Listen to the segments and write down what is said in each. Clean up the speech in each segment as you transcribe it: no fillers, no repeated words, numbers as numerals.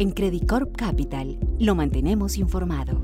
En Credicorp Capital lo mantenemos informado.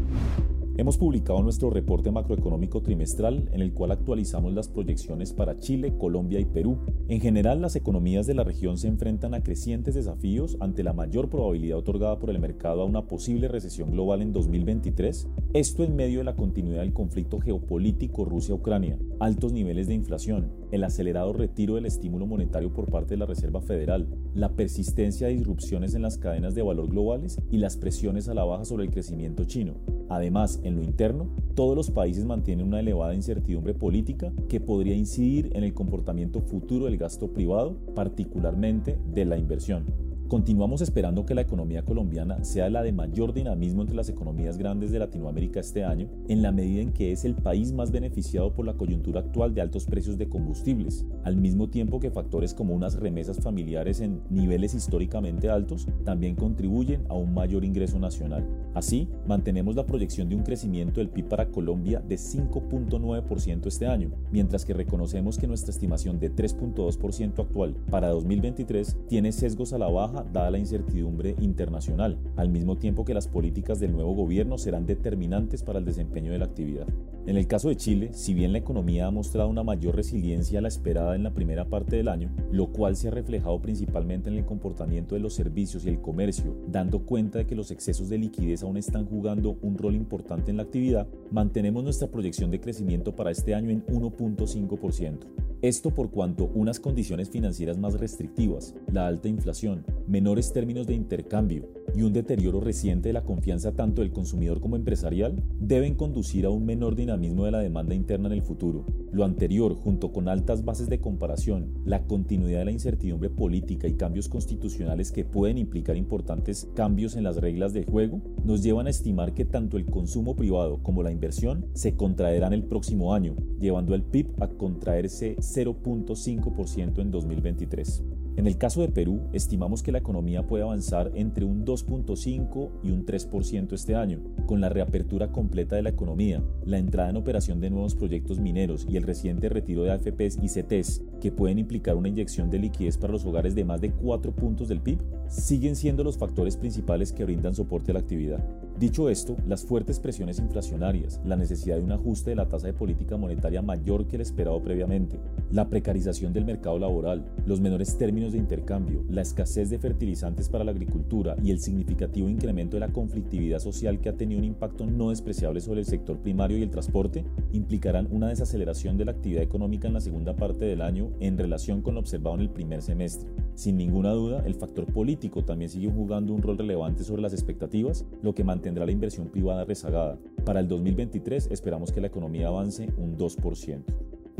Hemos publicado nuestro reporte macroeconómico trimestral en el cual actualizamos las proyecciones para Chile, Colombia y Perú. En general, las economías de la región se enfrentan a crecientes desafíos ante la mayor probabilidad otorgada por el mercado a una posible recesión global en 2023, esto en medio de la continuidad del conflicto geopolítico Rusia-Ucrania, altos niveles de inflación, el acelerado retiro del estímulo monetario por parte de la Reserva Federal, la persistencia de disrupciones en las cadenas de valor globales y las presiones a la baja sobre el crecimiento chino. Además, en lo interno, todos los países mantienen una elevada incertidumbre política que podría incidir en el comportamiento futuro del gasto privado, particularmente de la inversión. Continuamos esperando que la economía colombiana sea la de mayor dinamismo entre las economías grandes de Latinoamérica este año, en la medida en que es el país más beneficiado por la coyuntura actual de altos precios de combustibles, al mismo tiempo que factores como unas remesas familiares en niveles históricamente altos también contribuyen a un mayor ingreso nacional. Así, mantenemos la proyección de un crecimiento del PIB para Colombia de 5.9% este año, mientras que reconocemos que nuestra estimación de 3.2% actual para 2023 tiene sesgos a la baja dada la incertidumbre internacional, al mismo tiempo que las políticas del nuevo gobierno serán determinantes para el desempeño de la actividad. En el caso de Chile, si bien la economía ha mostrado una mayor resiliencia a la esperada en la primera parte del año, lo cual se ha reflejado principalmente en el comportamiento de los servicios y el comercio, dando cuenta de que los excesos de liquidez aún están jugando un rol importante en la actividad, mantenemos nuestra proyección de crecimiento para este año en 1.5%. Esto por cuanto unas condiciones financieras más restrictivas, la alta inflación, menores términos de intercambio y un deterioro reciente de la confianza tanto del consumidor como empresarial deben conducir a un menor dinamismo de la demanda interna en el futuro. Lo anterior, junto con altas bases de comparación, la continuidad de la incertidumbre política y cambios constitucionales que pueden implicar importantes cambios en las reglas del juego, nos llevan a estimar que tanto el consumo privado como la inversión se contraerán el próximo año, llevando al PIB a contraerse 0.5% en 2023. En el caso de Perú, estimamos que la economía puede avanzar entre un 2.5 y un 3% este año, con la reapertura completa de la economía, la entrada en operación de nuevos proyectos mineros y el reciente retiro de AFPs y CETES, que pueden implicar una inyección de liquidez para los hogares de más de 4 puntos del PIB, siguen siendo los factores principales que brindan soporte a la actividad. Dicho esto, las fuertes presiones inflacionarias, la necesidad de un ajuste de la tasa de política monetaria mayor que el esperado previamente, la precarización del mercado laboral, los menores términos de intercambio, la escasez de fertilizantes para la agricultura y el significativo incremento de la conflictividad social que ha tenido un impacto no despreciable sobre el sector primario y el transporte, implicarán una desaceleración de la actividad económica en la segunda parte del año en relación con lo observado en el primer semestre. Sin ninguna duda, el factor político también sigue jugando un rol relevante sobre las expectativas, lo que mantendrá la inversión privada rezagada. Para el 2023 esperamos que la economía avance un 2%.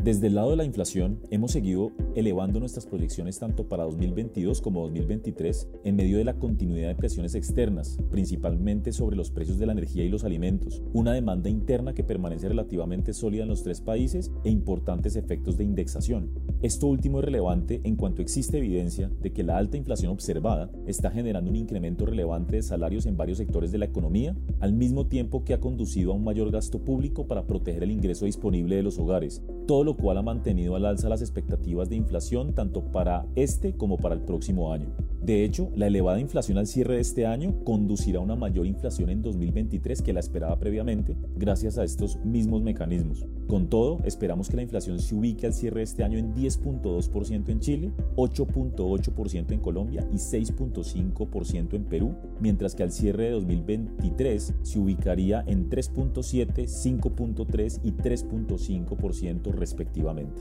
Desde el lado de la inflación, hemos seguido elevando nuestras proyecciones tanto para 2022 como 2023 en medio de la continuidad de presiones externas, principalmente sobre los precios de la energía y los alimentos, una demanda interna que permanece relativamente sólida en los tres países e importantes efectos de indexación. Esto último es relevante en cuanto existe evidencia de que la alta inflación observada está generando un incremento relevante de salarios en varios sectores de la economía, al mismo tiempo que ha conducido a un mayor gasto público para proteger el ingreso disponible de los hogares, todo lo cual ha mantenido al alza las expectativas de inflación tanto para este como para el próximo año. De hecho, la elevada inflación al cierre de este año conducirá a una mayor inflación en 2023 que la esperada previamente, gracias a estos mismos mecanismos. Con todo, esperamos que la inflación se ubique al cierre de este año en 10.2% en Chile, 8.8% en Colombia y 6.5% en Perú, mientras que al cierre de 2023 se ubicaría en 3.7, 5.3 y 3.5% respectivamente.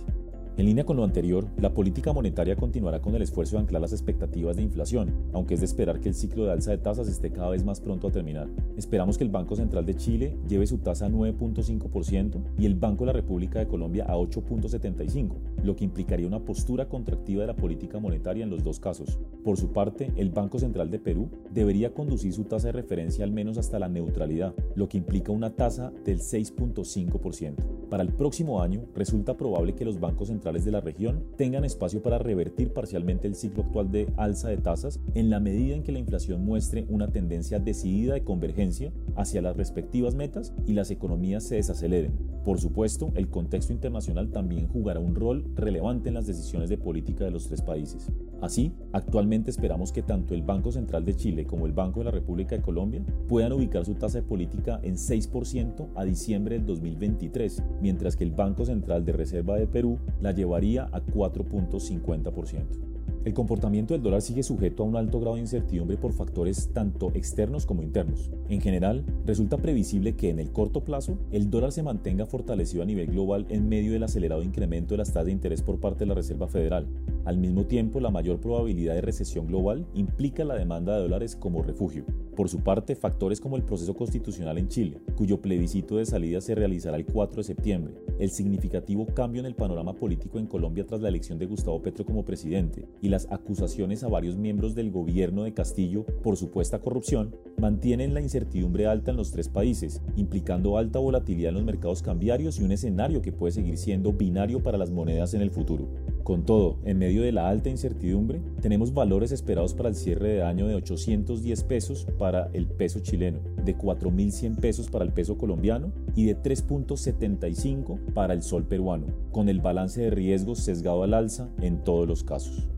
En línea con lo anterior, la política monetaria continuará con el esfuerzo de anclar las expectativas de inflación, aunque es de esperar que el ciclo de alza de tasas esté cada vez más pronto a terminar. Esperamos que el Banco Central de Chile lleve su tasa a 9.5% y el Banco de la República de Colombia a 8.75%, lo que implicaría una postura contractiva de la política monetaria en los dos casos. Por su parte, el Banco Central de Perú debería conducir su tasa de referencia al menos hasta la neutralidad, lo que implica una tasa del 6.5%. Para el próximo año, resulta probable que los bancos centrales de la región tengan espacio para revertir parcialmente el ciclo actual de alza de tasas en la medida en que la inflación muestre una tendencia decidida de convergencia hacia las respectivas metas y las economías se desaceleren. Por supuesto, el contexto internacional también jugará un rol relevante en las decisiones de política de los tres países. Así, actualmente esperamos que tanto el Banco Central de Chile como el Banco de la República de Colombia puedan ubicar su tasa de política en 6% a diciembre del 2023, mientras que el Banco Central de Reserva de Perú la llevaría a 4.50%. El comportamiento del dólar sigue sujeto a un alto grado de incertidumbre por factores tanto externos como internos. En general, resulta previsible que en el corto plazo el dólar se mantenga fortalecido a nivel global en medio del acelerado incremento de las tasas de interés por parte de la Reserva Federal. Al mismo tiempo, la mayor probabilidad de recesión global implica la demanda de dólares como refugio. Por su parte, factores como el proceso constitucional en Chile, cuyo plebiscito de salida se realizará el 4 de septiembre, el significativo cambio en el panorama político en Colombia tras la elección de Gustavo Petro como presidente y las acusaciones a varios miembros del gobierno de Castillo por supuesta corrupción, mantienen la incertidumbre alta en los tres países, implicando alta volatilidad en los mercados cambiarios y un escenario que puede seguir siendo binario para las monedas en el futuro. Con todo, en medio de la alta incertidumbre, tenemos valores esperados para el cierre de año de 810 pesos para el peso chileno, de 4.100 pesos para el peso colombiano y de 3.75 para el sol peruano, con el balance de riesgos sesgado al alza en todos los casos.